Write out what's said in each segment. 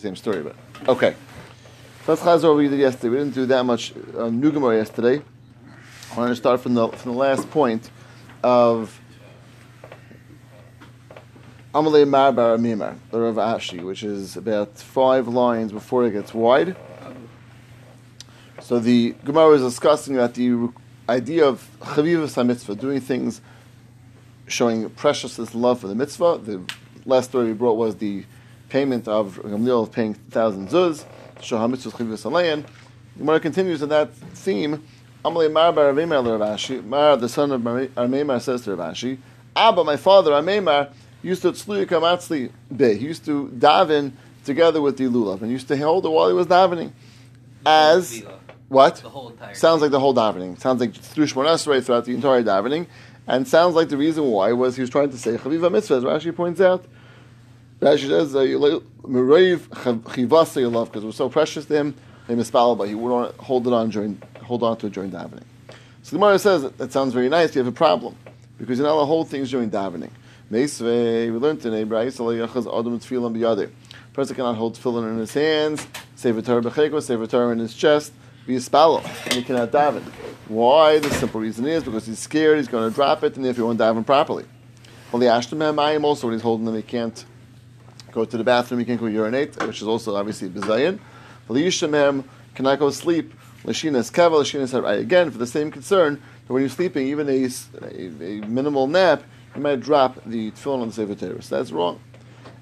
same story, but okay. Let's chazor what we did yesterday. We didn't do that much new Gemara yesterday. I want to start from the last point of Amalei Mar bar Amimar, the Rav Ashi, which is about 5 lines before it gets wide. So the Gemara was discussing about the idea of Chavivus HaMitzvah, doing things showing preciousness and love for the mitzvah. The last story we brought was the payment of Gamliel paying 1,000 zuz. The Gemara continues in that theme. Amalei Mar bar Amimar le Rav Ashi. Mar, the son of Amimar, says to Rav Ashi, Abba, my father, Amimar, used to tzluya kamatzli be. He used to daven together with the lulav and used to hold it while he was davening. As what? The whole entire sounds like the whole davening. Sounds like through Shmona Esrei throughout the entire davening, and sounds like the reason why was he was trying to say chaviva mitzvah. As Rashi points out, Rashi says Mereiv chivasei love because it was so precious to him. They mispalba. He would hold on to it during davening. So the Gemara says that sounds very nice. You have a problem because you're not allowed to hold things during davening. We learned today, a person cannot hold tefillin in his hands, save a Torah b'cheko, save a Torah in his chest, be a spallow, and he cannot daven. Why? The simple reason is because he's scared, he's going to drop it, and if he won't daven properly. Well, the ashtam hamayim also, when he's holding them, he can't go to the bathroom, he can't go urinate, which is also obviously b'zayin. Well, the yishtam cannot go sleep. L'shinas keva, l'shinas harai. Again, for the same concern, that when you're sleeping, even a minimal nap, you might drop the tefillin on the Sefer Torah. So that's wrong.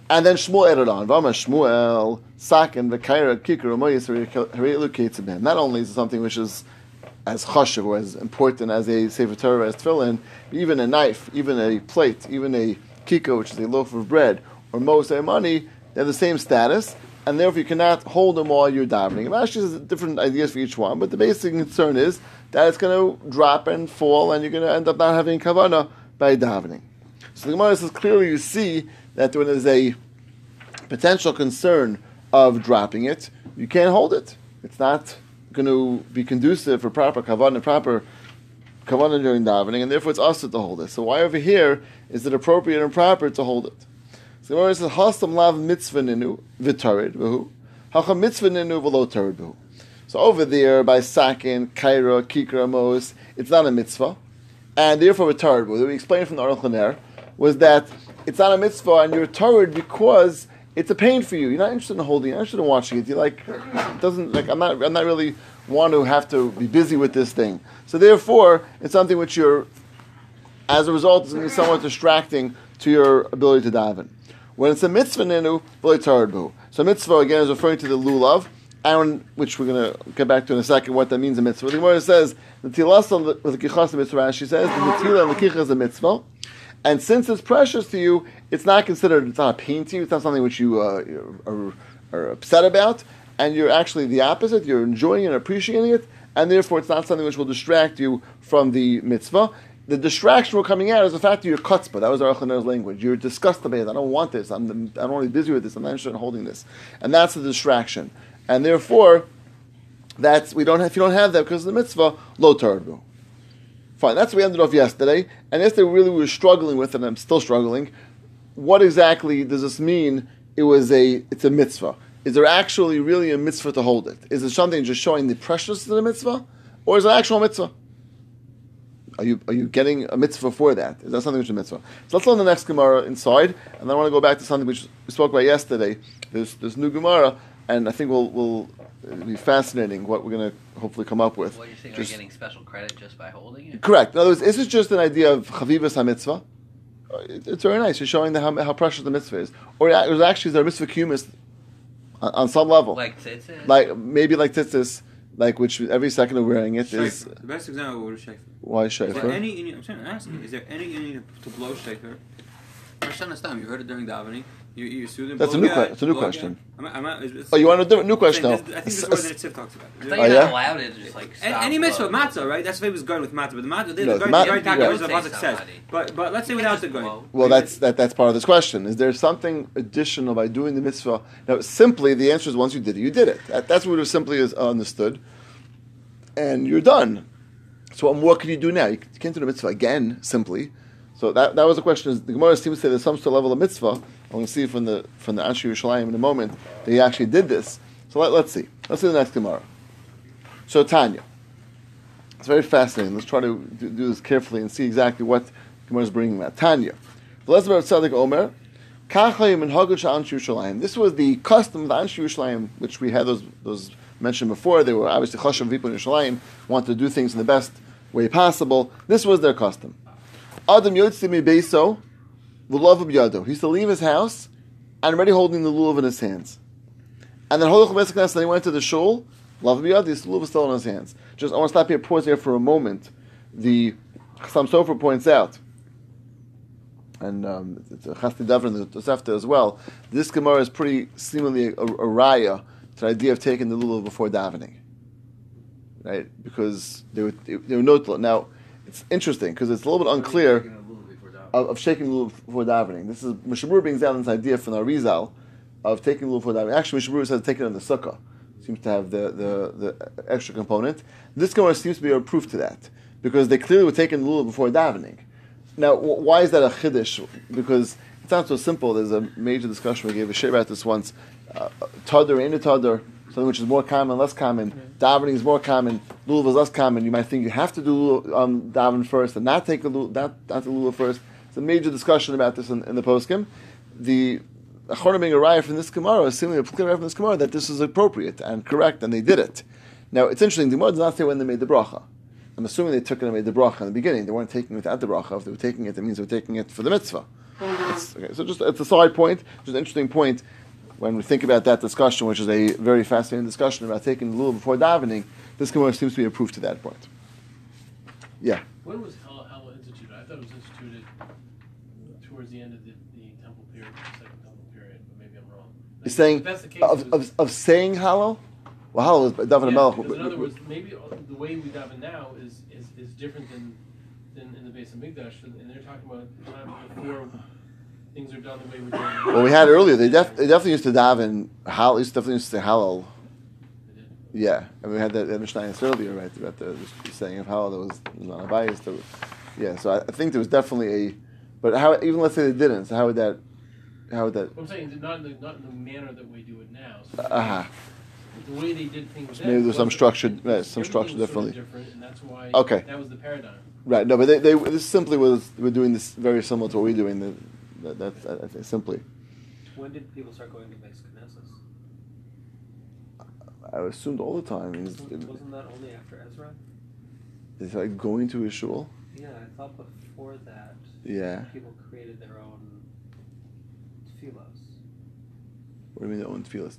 And then Shmuel added on. Vama Shmuel, Sakin, Vekaira, Kikar, Umayis, relocates him. Not only is it something which is as chashiv or as important as a Sefer Torah as tefillin, even a knife, even a plate, even a kikar, which is a loaf of bread, or moshe money, they have the same status, and therefore you cannot hold them while you're davening. And actually, there's different ideas for each one, but the basic concern is that it's going to drop and fall, and you're going to end up not having kavanah by davening. So the Gemara says clearly you see that when there's a potential concern of dropping it, you can't hold it. It's not going to be conducive for proper kavanah during davening, and therefore it's also to hold it. So why over here is it appropriate and proper to hold it? So the Gemara says, Hastam lav mitzvah ninu v'tarid v'hu. Hacham mitzvah ninu v'lo tarid v'hu. So over there, by sakin, kaira, kikra, mos, it's not a mitzvah. And therefore, a tarid, what we explained from the Aruch Haner was that it's not a mitzvah, and you're tarid because it's a pain for you. You're not interested in holding, you're not interested in watching it. You're like, it doesn't like. I'm not really want to have to be busy with this thing. So therefore, it's something which you're, as a result, is going to be somewhat distracting to your ability to daven. When it's a mitzvah ninu, v'lo tarid b'hu. So mitzvah again is referring to the lulav. Aaron, which we're going to get back to in a second, what that means in mitzvah. The Gemara says, the tilas with the kichas mitzvah, she says, the tila and the kichas is a mitzvah. And since it's precious to you, it's not considered, it's not a pain to you, it's not something which you are upset about, and you're actually the opposite, you're enjoying and appreciating it, and therefore it's not something which will distract you from the mitzvah. The distraction we're coming out is the fact that you're chutzpah. That was our Aruch Haner's language. You're disgusted by it. I don't want this. I'm only busy with this. I'm not interested in holding this. And that's the distraction. And therefore, if you don't have that because of the mitzvah, lo tarid b'hu. Fine, that's what we ended off yesterday. And yesterday we were struggling with, and I'm still struggling, what exactly does this mean it's a mitzvah? Is there actually really a mitzvah to hold it? Is it something just showing the preciousness of the mitzvah? Or is it an actual mitzvah? Are you getting a mitzvah for that? Is that something which is a mitzvah? So let's learn the next Gemara inside, and then I want to go back to something which we spoke about yesterday, this new Gemara, and I think it'll be fascinating what we're going to hopefully come up with. What you're saying, we're getting special credit just by holding it? Correct. In other words, this is just an idea of Chavivus HaMitzvah. It's very nice. You're showing how precious the mitzvah is. Or actually, there are mitzvah kumis on some level. Like tzitzis? Maybe like tzitzis, like which every second of wearing it shayfer. Is... The best example would be shayfer. Why shayfer? I'm trying to ask you, is there any need to blow shayfer? You heard it during davening. That's a new question. That's a new question. You want a different new question? I think this is more than Tziv talks about. I thought you not allowed it. Just like any mitzvah, matzah, right? That's the was going with matzah, but the matzah, the pasuk says. But let's say without the going. Well, that's part of this question. Is there something additional by doing the mitzvah? Now, simply the answer is once you did it, you did it. That's what it simply is understood, and you're done. So, what can you do now? You can't do the mitzvah again. Simply. So that was the question. The Gemara seems to say there's some sort of level of mitzvah, And we'll see from the Anshei Yerushalayim in a moment that he actually did this. So let's see. Let's see the next Gemara. So Tanya. It's very fascinating. Let's try to do this carefully and see exactly what Gemara is bringing out. Tanya. This was the custom of the Anshei Yerushalayim, which we had those mentioned before. They were obviously Chashem people in Yerushalayim, wanted to do things in the best way possible. This was their custom. Adam Yotzi mi Beiso, lulav b'yado. He used to leave his house and already holding the lulav in his hands. And then holach b'es knesset, he went to the shul, lulav b'yado, the lulav was still in his hands. Just I want to stop here, pause here for a moment. The Chasam Sofer points out, and it's a Chasdei David and the Tosefta as well, this Gemara is pretty seemingly a raya to the idea of taking the lulav before davening, right? Because they were noted. Now it's interesting because it's a little bit unclear of shaking the lulav before davening. This is Mishabur brings down this idea from Arizal of taking the lulav before davening. Actually, Mishabur says taking it on the sukkah. Seems to have the extra component. This Gemara seems to be a proof to that because they clearly were taking the lulav before davening. Now, why is that a chiddush? Because it's not so simple. There's a major discussion we gave a share about this once. Tadr, ain't a tadr, something which is more common, less common. Davening is more common. Lulav is less common. You might think you have to do daven first and not take the lulav first. It's a major discussion about this in the poskim. The Achonim being arrived from this Gemara is seemingly clear from this Gemara that this is appropriate and correct, and they did it. Now, it's interesting. The Gemara does not say when they made the bracha. I'm assuming they took it and made the bracha in the beginning. They weren't taking it without the bracha. If they were taking it, that means they were taking it for the mitzvah. Okay, so just it's a side point, just an interesting point when we think about that discussion, which is a very fascinating discussion about taking the lulav before davening. This Gemara seems to be a proof to that point. Yeah. When was Hillel instituted? I thought it was instituted towards the end of the temple period, the second temple period, but maybe I'm wrong. You're saying of saying Hillel? Well, Hillel was David HaMelech. Because in other words, maybe the way we daven now is different than in the Beis Hamikdash, and they're talking about the time before things are done the way we're doing now. Well, we had earlier. They definitely used to daven. Hillel definitely used to say Hillel. They did. Yeah, and we had that Mishnah earlier, right? About the saying of Hillel that was not a bias. Yeah, so I think there was definitely a. But how? Even let's say they didn't. So how would that? How would that? I'm saying not in the manner that we do it now. So the way they did things. Maybe there's some structure, right, some structure differently. Sort of different, and that's why that was the paradigm. Right. No, but they this simply were doing this very similar to what we're doing. That's I think simply. When did people start going to Beis Knesses? I assumed all the time. Wasn't that only after Ezra? It's like going to a shul. Yeah, I thought before that. Yeah. People created their own tefillos. What do you mean their own tefillos?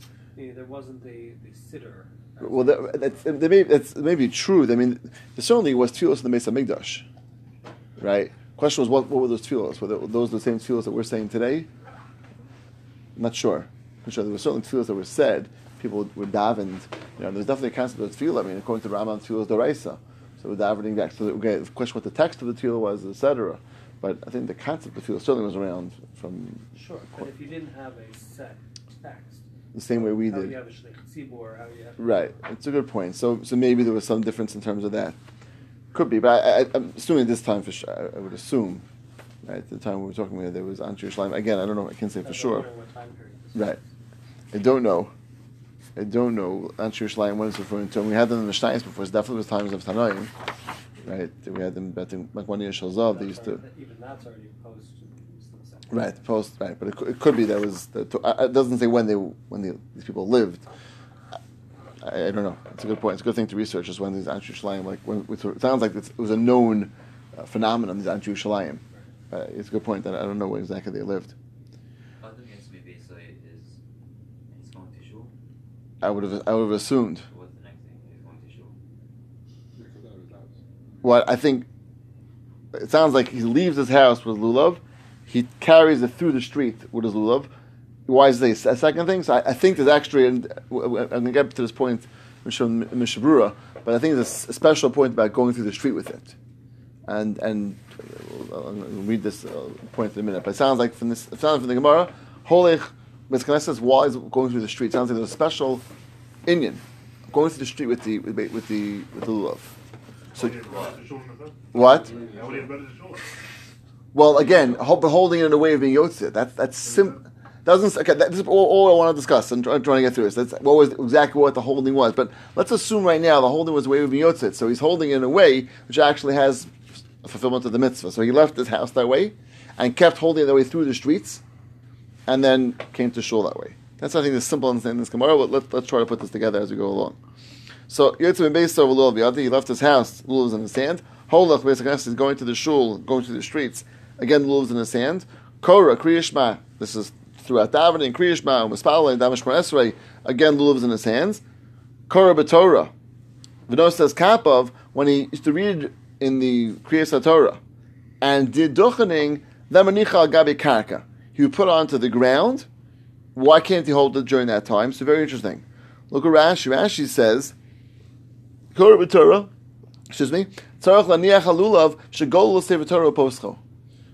There wasn't the sitter. Well, that's maybe true. I mean, there certainly was tefillos in the Beis Hamikdash, right? Question was, what were those tefillos? Were those the same tefillos that we're saying today? I'm not sure. There were certainly tefillos that were said. People were davened. There's definitely a concept of tefillah. I mean, according to Ramah, tefillah is d'oraisa. So we're davening back. So the question what the text of the tefillah was, etc. But I think the concept of tefillah certainly was around from... Sure, but if you didn't have a set text... The same way we did. Right. It's a good point. So maybe there was some difference in terms of that. Could be, but I'm assuming this time for sure. I would assume, right, the time we were talking about there was Anshei Yerushalayim. Again, I don't know. I can't say for sure. What time period right. I don't know Anshei Yerushalayim when it's referring to. And we had them in the Mishnayos before. It's definitely was times of Tanaim, right? We had them betting like one year Shazov. They used to. Even that's already post. Right, post, right, but it could be that was. It doesn't say when these people lived. I don't know. It's a good point. It's a good thing to research is when these Anshei Yerushalayim, it sounds like it was a known phenomenon. These Anshei Yerushalayim. It's a good point that I don't know where exactly they lived. I would have assumed. What's the next thing? Well, I think it sounds like he leaves his house with lulav. He carries it through the street with his lulav. Why is this a second thing? So I think there's actually, and I'm going to get to this point in Mishnah Berurah, but I think there's a special point about going through the street with it. And I'll read this point in a minute. But it sounds like from the Gemara, holech b'es knesses, why is going through the street? It sounds like there's a special inyan going through the street with the lulav. So what? Well, again, holding it in a way of being yotzeh. That's simple. Doesn't okay? This is all I want to discuss. I'm trying to get through this. That's what was exactly what the holding was. But let's assume right now the holding was the way of miyotzit. So he's holding in a way which actually has a fulfillment of the mitzvah. So he left his house that way and kept holding that way through the streets, and then came to shul that way. That's I think the simple understanding of this Gemara. But let's try to put this together as we go along. So yotzit based over lulav biyadi. He left his house. Lulav was in the sand. Holach basically is going to the shul, going through the streets. Again, lulav was in the sand. Korah kriyishma. This is throughout David and Kriyishma and Mispala and Damash Esrei, again luluv's in his hands. Korah b'Torah. V'no says Kapov when he used to read in the Kriyas HaTorah and did duchening lemanicha al gabi karka. He would put onto the ground. Why can't he hold it during that time? So very interesting. Look at Rashi. Rashi says Korah b'Torah. Excuse me. Tzarach laniach halulav shegol l'sev Torah poscho.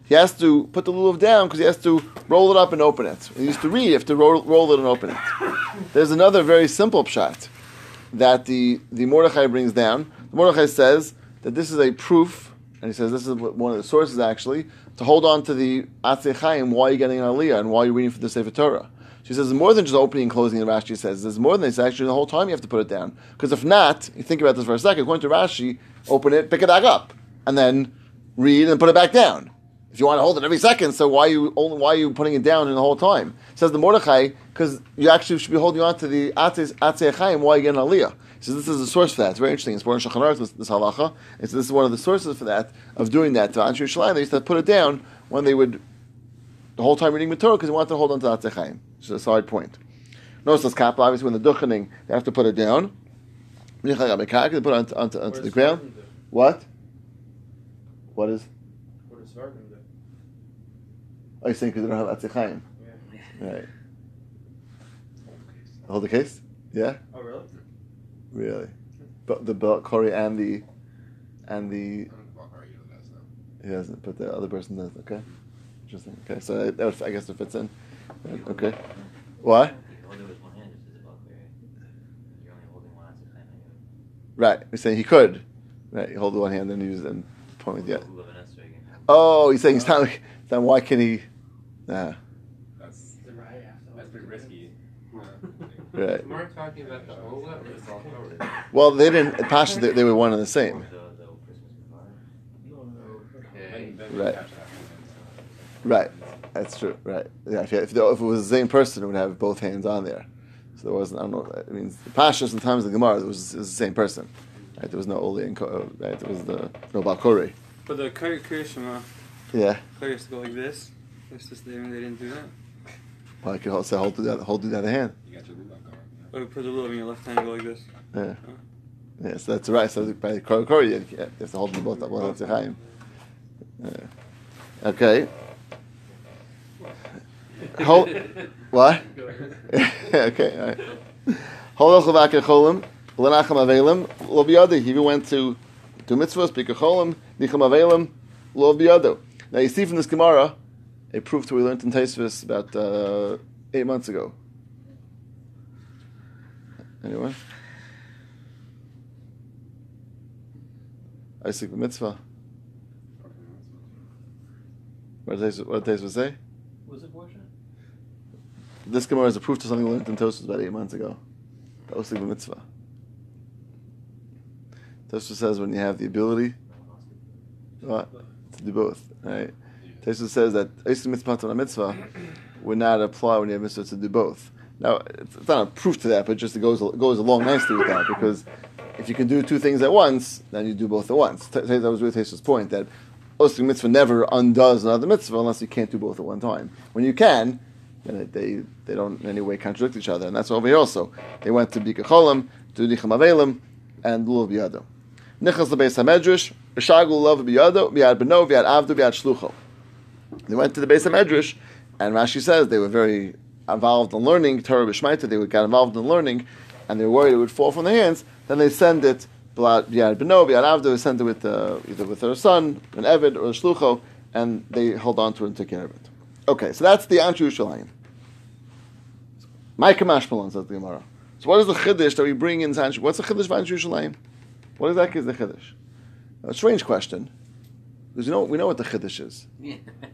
He has to put the lulav down because he has to roll it up and open it. He used to read, you have to roll it and open it. There's another very simple pshat that the Mordechai brings down. The Mordechai says that this is a proof, and he says this is one of the sources actually, to hold on to the Anshei Chaim while you're getting an aliyah and while you're reading for the Sefer Torah. She says it's more than just opening and closing, the Rashi says. There's more than this. Actually, the whole time you have to put it down. Because if not, you think about this for a second, according to Rashi, open it, pick it back up, and then read and put it back down. If you want to hold it every second, so why are you putting it down in the whole time? Says the Mordechai, because you actually should be holding on to the Anshei Yerushalayim while you get an aliyah. He says this is a source for that. It's very interesting. It's born in Shulchan Aruch, this halacha. And so this is one of the sources for that, of doing that. To Anshei Yerushalayim, they used to put it down when they would, the whole time reading the Torah, because they wanted to hold on to Anshei Yerushalayim. Which is a side point. Notice this kappa, obviously when the duchening, they have to put it down. They put it onto the ground. What? What is? What is Sargon? Oh, you're saying because they don't have Anshei Chaim. Yeah. Right. Hold the case? Yeah? Oh, really? Really. But the Kori and the... He doesn't, but the other person does. Okay. Interesting. Okay, so I guess it fits in. Okay. Why? Right. You're saying he could. Right, you hold the one hand and use it and point with the other. Oh, you're saying he's not... Then why can he... Nah. That's pretty risky. Right. We're talking about the Ola or the Saltoro. Well, they didn't. Pasha, they were one and the same. Right. Right. That's true. Right. Yeah. If it was the same person, it would have both hands on there. So there wasn't. I don't know. It means Pasha sometimes the Gemara it was the same person. Right. There was no Oli and right. There was no Bakori. But the Kirishima. Yeah. They used to go like this. It's just they didn't do that. Well, I could also hold to the other hand. You got your lulav going. Yeah. Or put the lulav in your left hand and go like this. Yeah. Oh. Yeah, so that's right. So by the Korah, you have to hold them both up. Well, that's Chaim. Okay. Hold. What? Okay, all right. Holach l'vak echolim, l'nachem avelim, lo biyadi. He went to do mitzvahs, b'kecholim, nichem avelim, lo biyado. Now you see from this Gemara a proof that we learned in Tosefta about 8 months ago. Anyone? Isaac the mitzvah. What did Tosefta say? Was it worship? This Gemara is a proof to something we learned in Tosefta about 8 months ago. The Isaac the mitzvah. Tosefta says when you have the ability. What? To do both, right? Yeah. Tosefta says that Eisik mitzvah and a mitzvah would not apply when you have mitzvah to do both. Now, it's not a proof to that, but just it goes along nicely with that, because if you can do two things at once, then you do both at once. That was really Tosefta's point, that Eisik mitzvah never undoes another mitzvah unless you can't do both at one time. When you can, then they don't in any way contradict each other, and that's over here also. They went to Bika Cholam, to Nichem Avelim, and Lulav Biyado. Nichas lebeis hamedrash, b'shagul love biyado, biyad beno, biyad avdu, biyad shlucho. They went to the Beis HaMedrash, and Rashi says they were very involved in learning Torah b'shmaita. They got involved in learning, and they were worried it would fall from their hands. Then they send it biyad beno, biyad avdu. They send it with either with their son, an eved, or a shlucho, and they held on to it and took care of it. Okay, so that's the Anshei Yerushalayim. Ma'ikah mashmalon, says the Gemara. So what is the chiddush that we bring in? What's the chiddush of Anshei Yerushalayim? What exactly is the chiddush? A strange question, because we know what the chiddush is.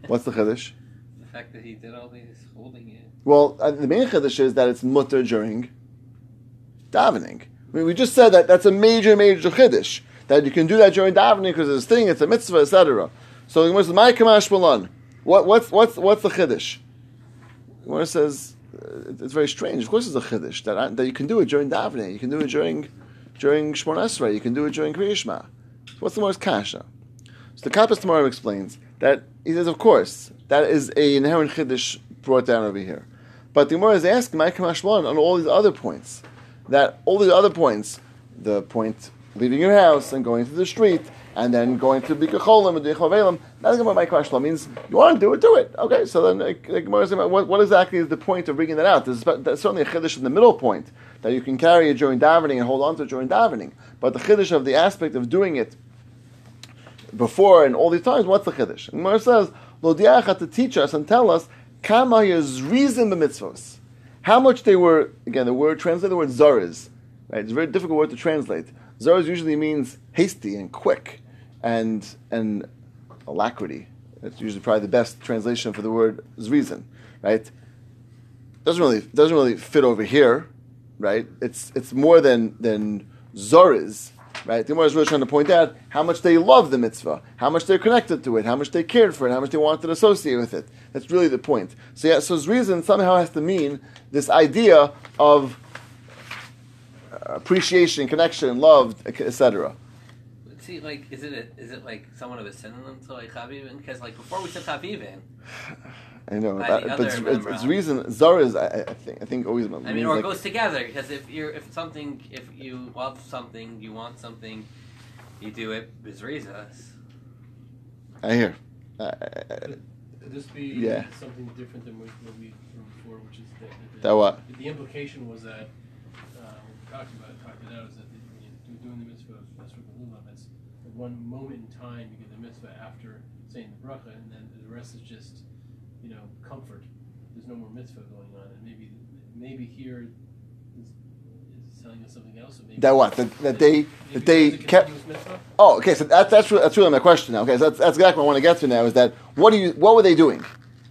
What's the chiddush? fact that he did all these holding it. Well, the main chiddush is that it's mutter during davening. I mean, we just said that that's a major, major chiddush, that you can do that during davening because it's a thing, it's a mitzvah, etc. So the Gemara says, "My kamash malon." What's the chiddush? The Gemara says it's very strange. Of course, it's a chiddush that you can do it during davening, you can do it during Shmona Esrei, you can do it during Kriya Shema. So what's the Gemara's kasha? So the Kappas Tamar explains that he says, of course, that is an inherent chiddush brought down over here. But the Gemara is asking, "My kamash malon," on all these other points. That all these other points, the point leaving your house and going to the street and then going to Bika Cholim and Dechovelim, that's about my Kashla. Means you want to do it, do it. Okay, so then the Gemara is what exactly is the point of bringing that out? There's certainly a chiddush in the middle point that you can carry it during davening and hold on to it during davening. But the chiddush of the aspect of doing it before and all these times, what's the chiddush? The Gemara says, Lodiach had to teach us and tell us, Kama Yezrizim b'mitzvos. How much they were, again, the word zariz, right? It's a very difficult word to translate. Zariz usually means hasty and quick and alacrity. That's usually probably the best translation for the word zrizin, right? Doesn't really fit over here, right? It's more than zariz, right? The Gemara is really trying to point out how much they love the mitzvah, how much they're connected to it, how much they cared for it, how much they wanted to associate with it. That's really the point. So yeah, so zrizin somehow has to mean this idea of appreciation, connection, love, etc. See, like, is it like somewhat of a synonym to like chavivin? Because like before we said chavivin. I know, but it's reason zariz. I think always. I mean, or it goes together because if you love something, you want something, you do it with reasons. I hear. Could this be something different than what we were before, which is that what? The implication was that we talked about it, talked it out, is that you're doing the mitzvah that's what we love. That's the one moment in time you get the mitzvah after saying the bracha, and then the rest is just comfort. There's no more mitzvah going on, and maybe here it's telling us something else. Maybe that what that they kept. Oh, okay. So that's really my question now. Okay, so that's exactly what I want to get to now. Is that what were they doing?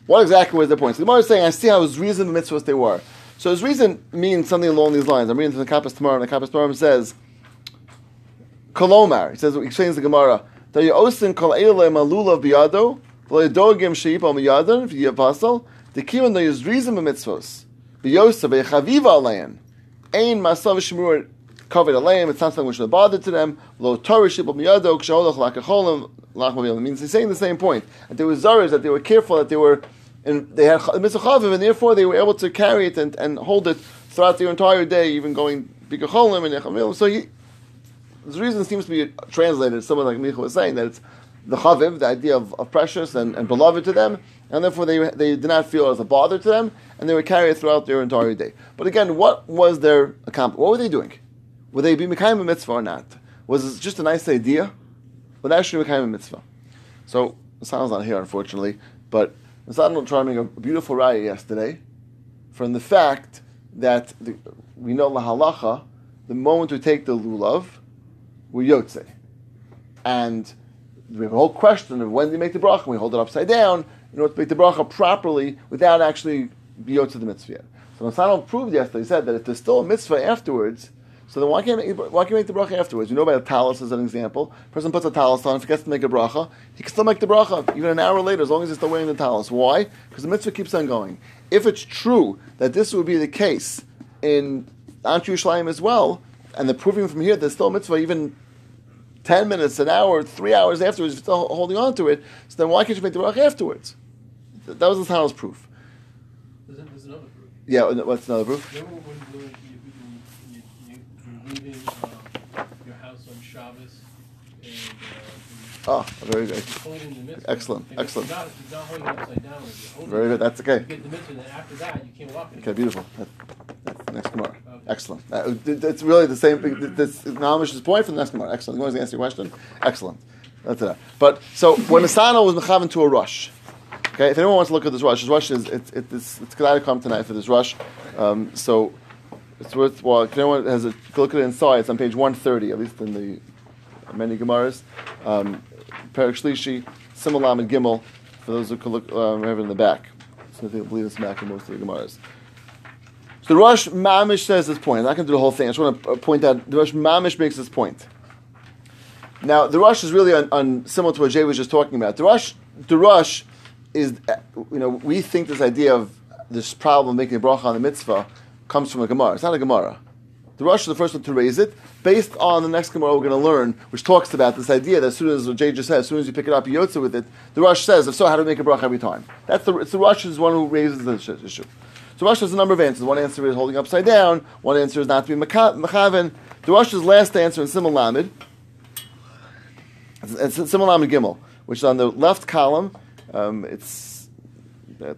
What exactly was the point? So the Gemara is saying, I see how his reason the mitzvahs they were. So his reason means something along these lines. I'm reading from the Kappas Tamar, and the Kappas Tamar says, Kolomar. He says, he explains the Gemara, it's not something which would bother to them. It means he's saying the same point. That they were zariz, that they were careful, that they were, and they had mitzvah chavim, and therefore they were able to carry it and hold it throughout their entire day, even going bika cholim and nechavilim. So the reason seems to be translated, someone like Michal was saying, that it's the chaviv, the idea of precious and beloved to them, and therefore they did not feel as a bother to them, and they were carried throughout their entire day. But again, what was their accomplishment? What were they doing? Were they being mekayim a mitzvah or not? Was it just a nice idea? Were they actually mekayim a mitzvah? So, Hassan's not here, unfortunately, but Rashanul tried to make a beautiful raya yesterday from the fact that we know la halacha, the moment we take the lulav, we're yotze. And we have a whole question of when do you make the bracha? We hold it upside down in order to make the bracha properly without actually be yotze the mitzvah yet. So Rashanul proved yesterday, he said that if there's still a mitzvah afterwards, so then why can't you make the bracha afterwards? You know about a talis as an example. A person puts a talis on, forgets to make a bracha, he can still make the bracha even an hour later as long as he's still wearing the talis. Why? Because the mitzvah keeps on going. If it's true that this would be the case in Anshei Yerushalayim as well, and they're proving from here there's still a mitzvah even 10 minutes, an hour, 3 hours afterwards, you're still holding on to it, so then why can't you make the bracha afterwards? That was the talis proof. There's another proof. Yeah, what's another proof? Your house on Shabbos and very good. Excellent. If you're not holding it upside down, very good, that's okay. You get the mitzvah, and after that, you can't walk. Okay, beautiful. That's next tomorrow. Okay. Excellent. That's really the same thing. That's Nahumish's point for the next tomorrow. Excellent. You want to answer your question? Excellent. That's it. But, so, when Hassanah was mechaven to a Rosh, okay, if anyone wants to look at this Rosh is, it's glad to come tonight for this Rosh. So, it's worthwhile. If anyone has a look at it inside, it's on page 130, at least in the many Gemaras. Perek Shlishi, Simul Lamed Gimel, for those who can look over in the back. So I think I believe it's back in most of the Gemaras. So the Rosh Mamish says this point. I'm not going to do the whole thing. I just want to point out the Rosh Mamish makes this point. Now the Rosh is really on similar to what Jay was just talking about. The Rosh is, we think this idea of this problem making a bracha on the mitzvah comes from a Gemara. It's not a Gemara. The Rosh is the first one to raise it, based on the next Gemara we're going to learn, which talks about this idea that as soon as what Jay just said, as soon as you pick it up, you yotze with it. The Rosh says, if so, how do we make a bracha every time? It's the Rosh is the one who raises the issue. So Rosh has a number of answers. One answer is holding upside down. One answer is not to be mechaven. The Rosh's last answer in Simul Lamed, it's Simul Lamed Gimel, which is on the left column. It's that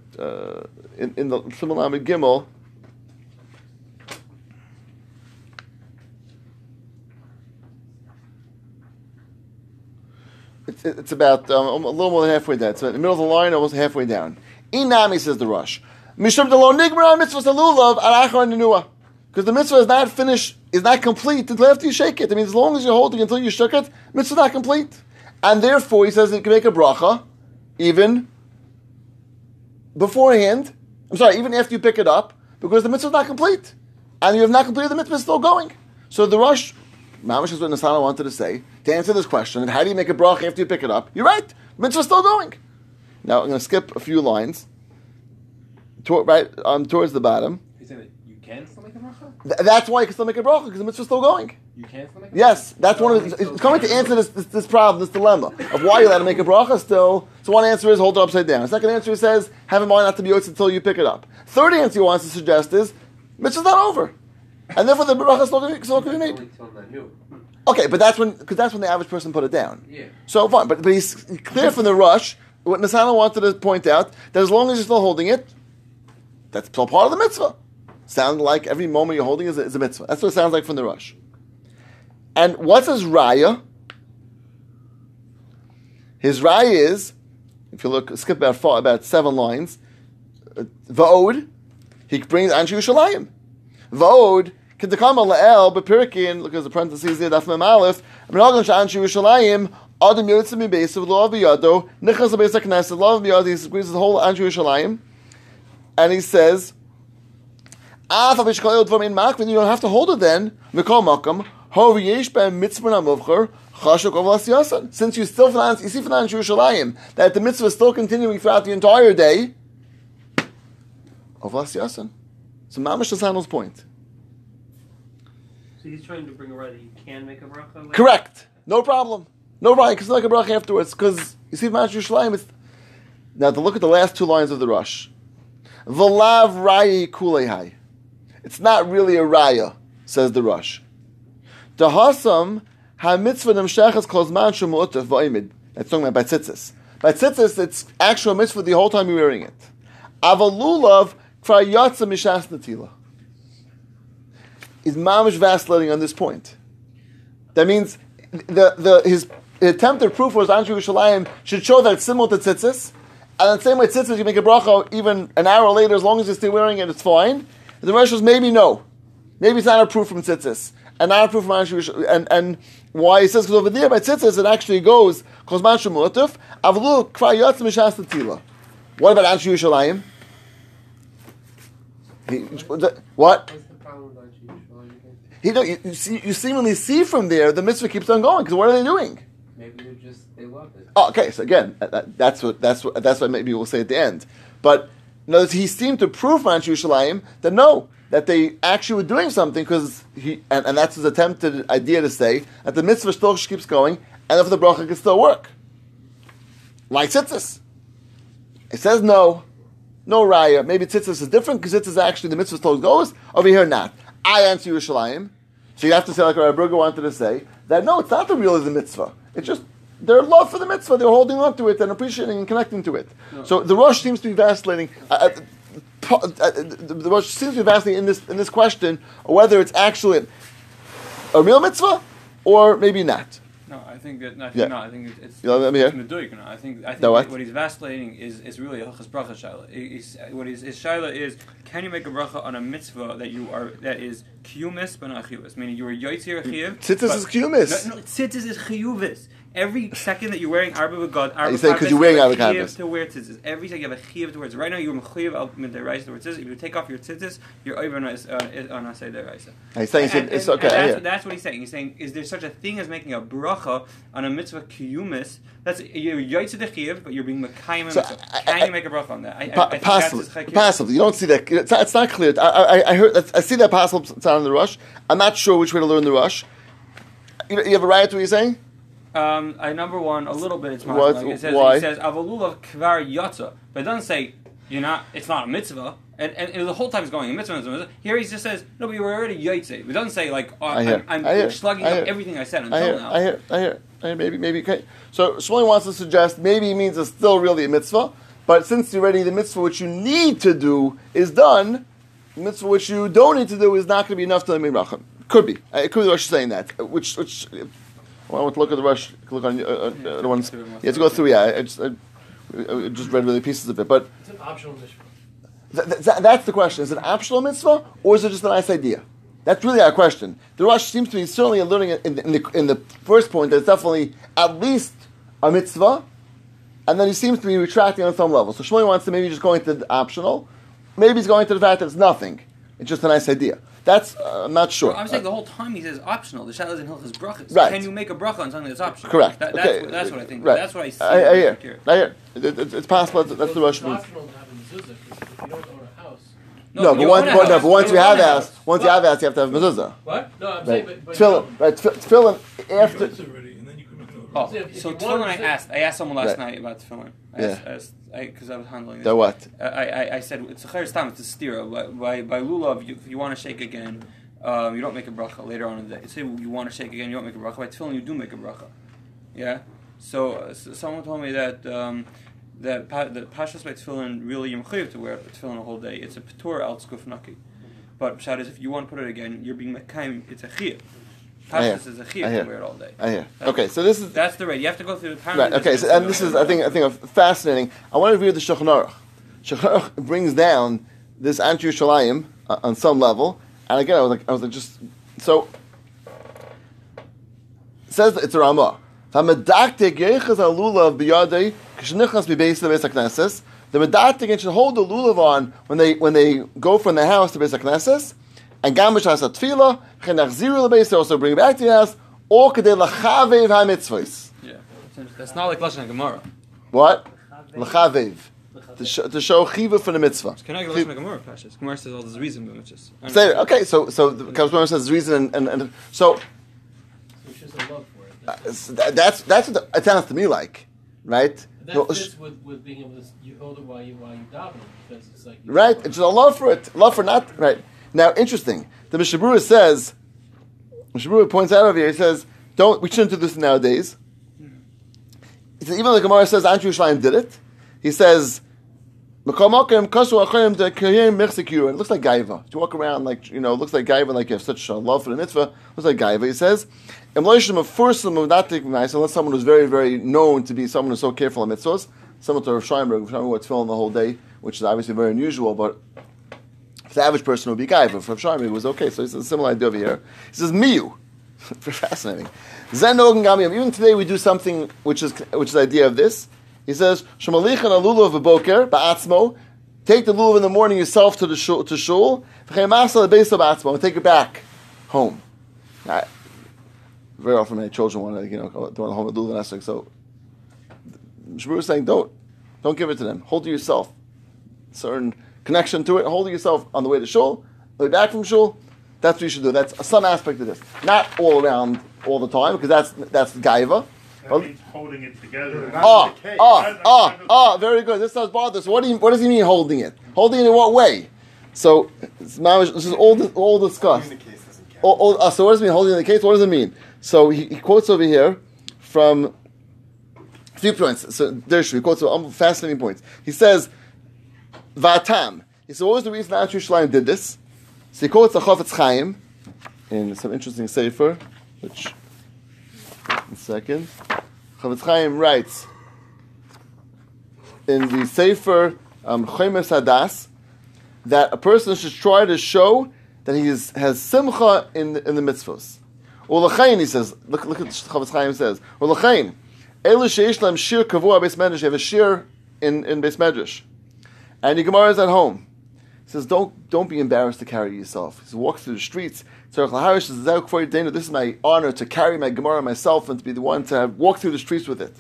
in the Simul Lamed Gimel. It's about a little more than halfway down. It's in the middle of the line, almost halfway down. Inami, says the Rosh, Mishum delo nigmar mitzvah salulav al achron nenua, because the mitzvah is not finished, is not complete until after you shake it. I mean, as long as you're holding until you shook it, mitzvah is not complete, and therefore he says that you can make a bracha even beforehand. I'm sorry, even after you pick it up, because the mitzvah is not complete, and you have not completed the mitzvah, it's still going. So the Rosh Mamish is what Nissan wanted to say to answer this question. And how do you make a bracha after you pick it up? You're right. Mitzvah's still going. Now I'm going to skip a few lines towards the bottom. You're saying that you can still make a bracha? That's why you can still make a bracha, because the mitzvah's still going. You can still make a bracha? Yes. That's one of the... It's coming to answer this problem, this dilemma of why you're allowed to make a bracha still. So one answer is hold it upside down. The second answer says have in mind not to be yotze until you pick it up. Third answer he wants to suggest is mitzvah's not over. And therefore, the bracha still can be made. Okay, but that's when the average person put it down. Yeah. So fine, but he's clear from the Rosh. What Nissan wanted to point out, that as long as you're still holding it, that's still part of the mitzvah. Sounds like every moment you're holding is a mitzvah. That's what it sounds like from the Rosh. And what's his raya? His raya is, if you look, skip about 7 lines. Va'od, he brings Anshei Yerushalayim. Va'od. Kedekama la'el bepirikin, look at the parentheses there, daf mem aleph, menagam she'anshei Yerushalayim, adam yotze mibeisiv lo aviyado, nichnas lebeis hakneset lo aviyado, he squeezes the whole Anshei Yerushalayim, and he says, af avish kol dvar min makvin, you don't have to hold it then, mikol makam, ho v'yesh ben mitzvah namuvcher, chashuk ov l'asiyasan, since you still finance, you see from Anshei Yerushalayim, that the mitzvah is still continuing throughout the entire day, ov l'asiyasan. So Mamish Hassanul's point. So he's trying to bring a right that you can make a bracha later? Correct. No problem. No right, because it's like a bracha afterwards. Because you see, Ma'ash Yerushalayim is... Now, to look at the last 2 lines of the Rosh. V'lav rayi kulehai. It's not really a raya, says the Rosh. The Chasam HaMitzvah Nemshachas Kozman Shumu'utuf V'imid. That's talking about Batzitzis. Batzitzis, it's actual mitzvah the whole time you're wearing it. Avalulav Krayatza Mishas Natila. Is mamish vacillating on this point. That means his attempt at proof was Anshei Yerushalayim should show that it's similar to tzitzis, and the same way tzitzis you make a bracha even an hour later as long as you're still wearing it, it's fine. And the Rosh was maybe no, maybe it's not a proof from tzitzis and not a proof from Anshei Yerushalayim. And why he says because over there by tzitzis it actually goes kozman shemutuf avlu krayatz mishas tatila. What about Anshei Yerushalayim? What? You seemingly see from there the mitzvah keeps on going because what are they doing? Maybe they love it. Oh, okay, so again, that's what maybe we'll say at the end. But notice he seemed to prove on Anshei Yerushalayim that they actually were doing something because and that's his attempted idea to say that the mitzvah still keeps going and if the bracha can still work. Like tzitzis, it says no raya. Maybe tzitzis is different because tzitzis actually the mitzvah still goes over here not. I answer Yerushalayim. So you have to say, like Rabbi Burger wanted to say, that no, it's not the real of the mitzvah. It's just their love for the mitzvah. They're holding on to it and appreciating and connecting to it. No. So the Rosh seems to be vacillating. The Rosh seems to be vacillating in this question whether it's actually a real mitzvah or maybe not. No, I think that I think it's meduik. I think what he's vacillating is really a halachas bracha shaila. What his shaila is, can you make a bracha on a mitzvah that is Kiyumis but not chiyuvis. Meaning you were yotzei chiyuv. Tzitzis is kiyumis. No, tzitzis is chiyuvis. Every second that you're wearing Arba God, Arba, you say because you're wearing Arba Kabbos to wear tzitzis. Every second you have a chiyuv to wear tzitzis. Right now you're mechayiv al midiraisa to wear tzitzis. If you take off your tzitzis, you're over on Asay Deraisa. He's saying it's okay. That's what he's saying. He's saying is there such a thing as making a bracha on a mitzvah kiyumis? That's you're yotzei the chiyuv, but you're being mekayim. So can you make a bracha on that? Possibly. You don't see that. It's not clear. I heard. I see that possible sound in the Rosh. I'm not sure which way to learn the Rosh. You have a riot to what you're saying. Number one, a little bit. It's like it says, why? It says avalulav kvar yatsa, but it doesn't say you're not. It's not a mitzvah, and the whole time it's going a mitzvah. Here he just says no, but you were already yatsa. It doesn't say like I'm slugging up everything I said until now. I hear. Maybe. Okay. So Shmuel wants to suggest maybe it means it's still really a mitzvah, but since you're already the mitzvah, which you need to do is done. The mitzvah which you don't need to do is not going to be enough to make bracha. Could be. It could be the Rosh saying that. Which. Well, I want to look at the Rosh. Look on the ones. You have to go through. Yeah, I just read really pieces of it. But it's an optional mitzvah. That's the question. Is it an optional mitzvah or is it just a nice idea? That's really our question. The Rosh seems to be certainly learning in the first point that it's definitely at least a mitzvah, and then he seems to be retracting on some level. So Shmuel wants to maybe just go into the optional. Maybe he's going to the fact that it's nothing. It's just a nice idea. That's, I'm not sure. Well, I'm saying the whole time he says optional. The Shalos and Hilchos Brachos. Right. Can you make a bracha on something that's optional? Correct. That's what I think. Right. That's what I see. I hear. It's possible that's the Rosh move. It's optional to have a mezuzah because if you don't own a house. But once you have a house, you have to have mezuzah. What? No, I'm saying, but... Tefillin. Right, tefillin after... Oh, so tefillin I asked someone last night about tefillin. Because I was handling it. That what? I said, it's a chayr's time, it's a stira. By lulav, if you want to shake again, you don't make a bracha later on in the day. Say you want to shake again, you don't make a bracha. By tefillin, you do make a bracha. Yeah? So someone told me that... that the pashas by tefillin really you're mechayiv to wear tefillin the whole day. It's a patur al tzkuf naki. But pshat is if you want to put it again, you're being mekayim. It's a chiyuv. Pashas is a chiyuv to wear it all day. I hear. Okay, so this is that's the right. You have to go through the time. Right. Okay, so, and this is I think fascinating. I want to read the Shulchan Aruch. Shulchan Aruch brings down this Anshei Yerushalayim on some level, and again I was like just so. It says it's a Ramah. The medaktik should hold the lulav on when they go from the house to Beis HaKnesses, and gamish has a tefila, chenachziru lebeis. They also bring back to the house. Or kedei lachavev hamitzvos. Yeah, that's not like Lashon Gemara. What? Lachavev. To show chiva for the mitzvah. Can I get Lashon Gemara? Gemara says all this reason, but just say okay. So the Gemara says reason and so. That's what it sounds to me like, right? That fits with being able to you hold it while you daven because it's like right. It's a love for it, love for not right. Now, interesting. The Mishabur says, Mishabur points out over here. He says, "Don't we shouldn't do this nowadays." He says, even though the Gemara says Anshei Yerushalayim did it, he says, "It looks like gaiva to walk around like you know. It looks like gaiva like you have such a love for the mitzvah. It looks like gaiva." He says. Unless someone who's very, very known to be someone who's so careful on mitzvahs, similar to Rav Sheinberg wore tefillin the whole day, which is obviously very unusual, but for the average person it would be guy, but for Rav Sheinberg it was okay. So it's a similar idea over here. He says, Miyu. Fascinating. Even today we do something which is the idea of this. He says, Shemalichan alulav v'boker ba'atzmo, take the lulav in the morning yourself to the shul, and take it back home. Very often, my children want to, don't want to hold a lulav and asik. So, Shmuel is saying, don't give it to them. Hold to yourself. Certain connection to it. Hold to yourself on the way to shul, the way back from shul. That's what you should do. That's some aspect of this. Not all around all the time, because that's gaiva. That means holding it together. Very good. This does bother us. What does he mean holding it? Holding it in what way? So, this is all discussed. So what does it mean holding in the case? What does it mean? So he quotes over here from a few points. So there he quotes fascinating points. He says, "Vatam." He says, "What was the reason Anshei Yerushalayim did this?" So he quotes the Chofetz Chaim in some interesting sefer. Which, one second, Chofetz Chaim writes in the sefer Chaimes Hadas that a person should try to show that he has simcha in the mitzvos. Olachain, he says, look at what Chofetz Chaim says. Olachain, Elu sheish lahem shir kavua beis medrash, they have a shir in beis medrash. And your Gemara is at home. He says, don't be embarrassed to carry yourself. He says, walk through the streets. This is my honor to carry my Gemara myself and to be the one to walk through the streets with it.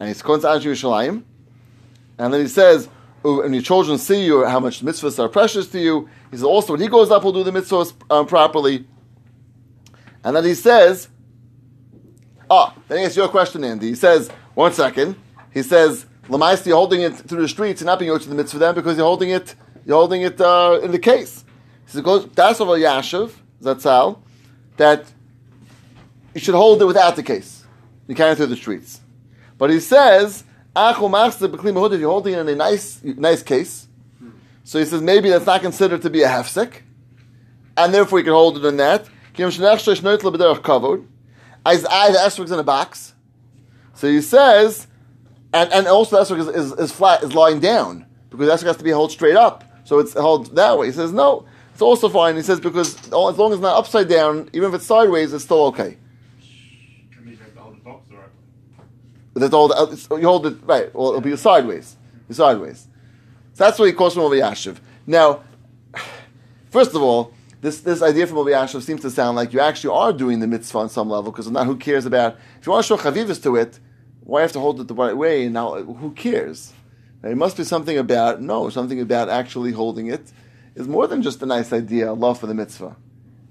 And he's going to Anshei Yerushalayim. And then he says, when your children see you, how much mitzvahs are precious to you. He says, also, when he goes up, he'll do the mitzvahs properly. And then he says, then he asks your question, Andy. He says, one second. He says, Lamaisi, you're holding it through the streets and not being owed to the mitzvah then because you're holding it in the case. He says, go, that's Rav Yashiv, Zatzal, that you should hold it without the case. You carry it through the streets. But he says, if you're holding it in a nice case, so he says maybe that's not considered to be a hefsek, and therefore you can hold it in that. The esrog is in a box, so he says, and also the esrog is flat, is lying down because the esrog has to be held straight up, so it's held that way. He says no, it's also fine. He says because as long as it's not upside down, even if it's sideways, it's still okay. You hold it right. Well, it'll be sideways. So that's what he calls from Mubi Yashv. Now, first of all, this idea from Mubi Yashv seems to sound like you actually are doing the mitzvah on some level, because who cares about? If you want to show Chavivus to it, why have to hold it the right way? And now, who cares? It must be something about actually holding it is more than just a nice idea, a love for the mitzvah.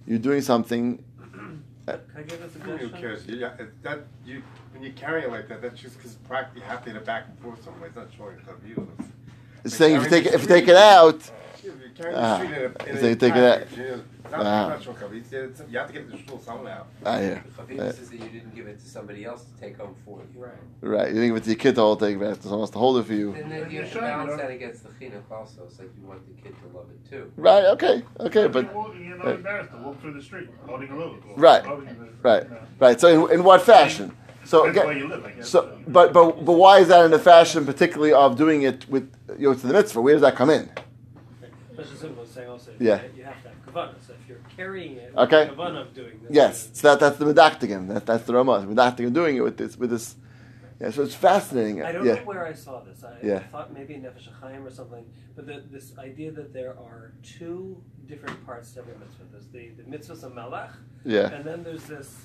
You're doing something. Can I give us a question? Who cares? When you carry it like that, that's just because practically you have to get it back and forth somewhere. It's not showing you. It's saying if you take it out. Yeah, if you carry the street you have to get the shul somehow. Chavivus is that you didn't give it to somebody else to take home for you. Right. You didn't give it to your kid to hold, take it back to someone else to hold it for you. And then you have to balance that against the chinuch also. It's like you want the kid to love it too. Right, okay. But you're not embarrassed to walk through the street holding a load. Right. So in what fashion? So again, but why is that in the fashion, particularly of doing it with to the mitzvah? Where does that come in? That's a simple saying. Also, you have to have kavanah. So if you're carrying it, okay, kavanah of doing this. Yes, so that's the medaktigan. That's the Ramah. Medaktigan doing it with this. Yeah, so it's fascinating. I don't know where I saw this. I thought maybe in Nefesh HaChaim or something, but this idea that there are two different parts to every mitzvah. There's the mitzvahs of Malach, and then there's this.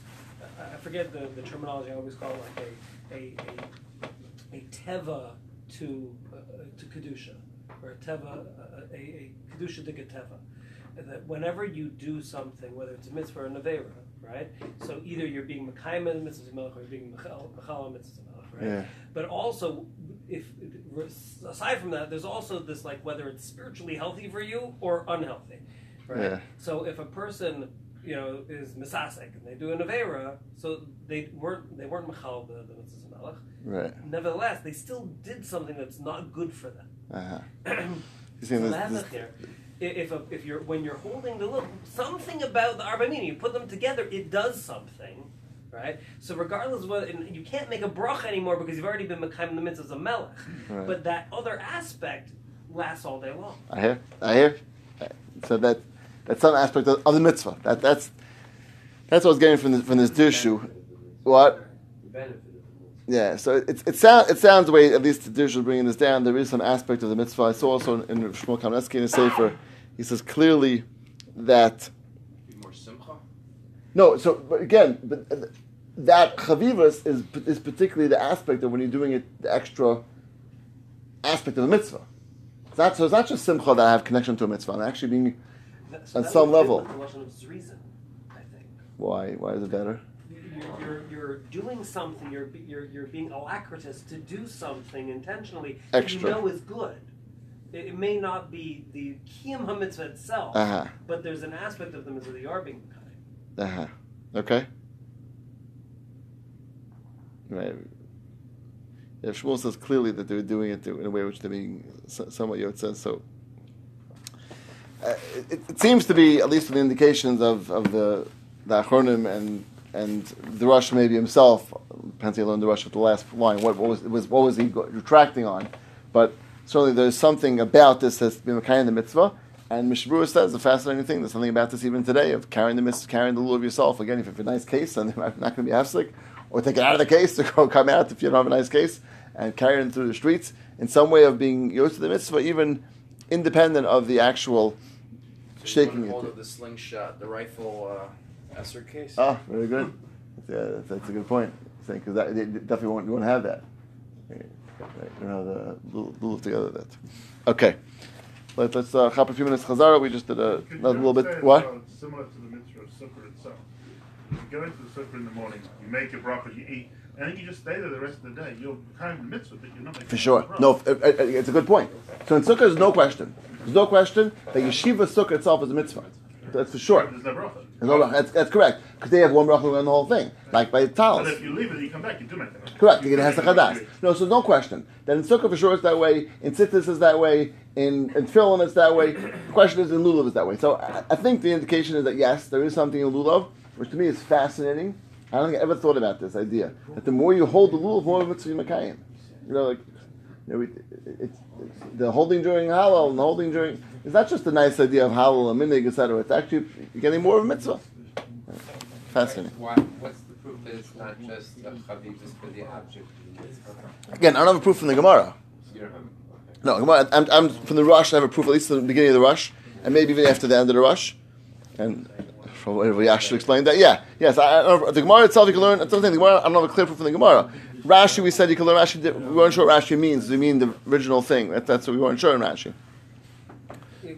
I forget the terminology. I always call it like a teva to kedusha, or a teva a kedusha to teva. That whenever you do something, whether it's a mitzvah or a nevera, right? So either you're being mekayim in the mitzvah of melech, or you're being mechal in the mitzvah of melech, right? Yeah. But also, if aside from that, there's also this like whether it's spiritually healthy for you or unhealthy, right? Yeah. So if a person is misasek, and they do a nevera, so they weren't mechal the mitzvah of melech. Right. Nevertheless, they still did something that's not good for them. When you're holding the look, something about the arbamini, you put them together, it does something, right? So regardless of whether, and you can't make a bracha anymore because you've already been mekayim the mitzvahs of melech. Right. But that other aspect lasts all day long. I hear. So that's some aspect of the mitzvah. That's what I was getting from this dishu. What? Yeah. So it sounds the way at least the dishu is bringing this down. There is some aspect of the mitzvah. I saw also in Shmuel Kamneski in his sefer, he says clearly that. Be more simcha. No. So but that chavivus is particularly the aspect of when you're doing it, the extra aspect of the mitzvah. It's not just simcha that I have connection to a mitzvah. I'm actually being. So on some level. Reason, I think. Why? Why is it better? You're doing something. You're being alacritous to do something intentionally that you know is good. It may not be the kiyum hamitzvah itself, but there's an aspect of the mitzvah that you are being kind. Okay. Right. If Shmuel says clearly that they're doing it in a way which they're being somewhat yotzei, so. It seems to be, at least in the indications of the Achronim and the Rosh maybe himself, depends on the Rosh at the last line, what was he retracting on? But certainly there's something about this that's been kind of the mitzvah, And Mishabur says a fascinating thing. There's something about this even today of carrying the lulav of yourself. Again, if you have a nice case, then I'm not going to be hafsik, or take it out of the case to go come out if you don't have a nice case, and carry it through the streets in some way of being yotze the mitzvah, even independent of the actual so shaking. Hold of the slingshot, the rifle, Esser case. Ah, very good. Yeah, that's a good point. Because they definitely won't have that. You know, the lulav together that. Okay. Let's hop a few minutes Chazara. We just did another little bit. What? Similar to the mitzvah of Sukkot itself. You go into the Sukkot in the morning, you make your bracha, you eat, and then you just stay there the rest of the day. You're kind of the mitzvah, but you're not making for sure. No, it's a good point. So in Sukkot, there's no question. There's no question that Yeshiva Sukkot itself is a mitzvah. That's for sure. There's no bracha. That's correct. Because they have one bracha and the whole thing. Like by the talis. But if you leave it, you come back, you do make it. Correct. You get a chadash. No, so no question. Then in Sukkah for sure it's that way. In Sittis is that way. In Tefillin it's that way. The question is in Lulav is that way. So I think the indication is that yes, there is something in Lulav, which to me is fascinating. I don't think I ever thought about this idea. That the more you hold the Lulav, the more of it's you makayim. You know, like the holding during halal and the holding during. It's not just a nice idea of halal and minig, etc. It's actually getting more of a mitzvah. Fascinating. What's the proof that it's not just a chavivus for the object? Again, I don't have a proof from the Gemara. You don't have a proof? No, Gemara. I'm from the Rosh. I have a proof at least at the beginning of the Rosh, and maybe even after the end of the Rosh. And probably Rav Ashi explained that. Yeah, yes. I don't know, the Gemara itself you can learn. I don't think the Gemara. I don't have a clear proof from the Gemara. Rashi, we said you can learn Rashi. We weren't sure what Rashi means. We mean the original thing. That's what we weren't sure in Rashi.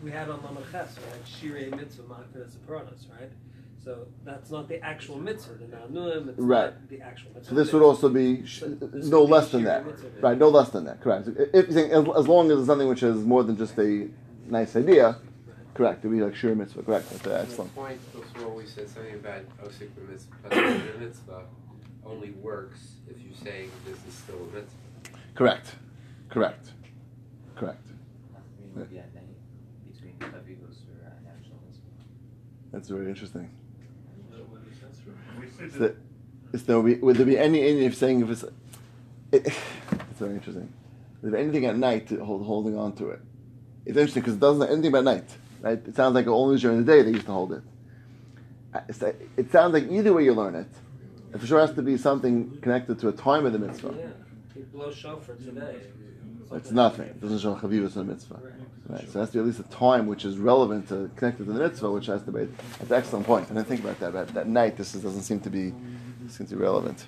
We had on Lamachas, right? Shirei mitzvah machnas aparatus, right? So that's not the actual mitzvah. The na'anuim, it's right. Not the actual mitzvah. So this would also be no less than that. Right, no less than that, correct. So if you think, as long as it's something which is more than just a nice idea, right. Correct, it would be like shirei mitzvah, correct. That's excellent. At the point before we said something about osik b'mitzvah, mitzvah only works if you're saying this is still a mitzvah. Correct. Yeah. That's very interesting. Would there be any of saying if it's very interesting? Is there anything at night to holding on to it? It's interesting because it doesn't have anything about night, right? It sounds like only during the day they used to hold it. It sounds like either way you learn it, it for sure has to be something connected to a time of the mitzvah. Yeah, he blows shofar today. It's nothing. It doesn't show chavivus in the mitzvah. Right. So it has to be at least a time which is relevant to connected to the mitzvah, which has to be. That's an excellent point. I didn't think about that. But that night, this doesn't seem to be relevant.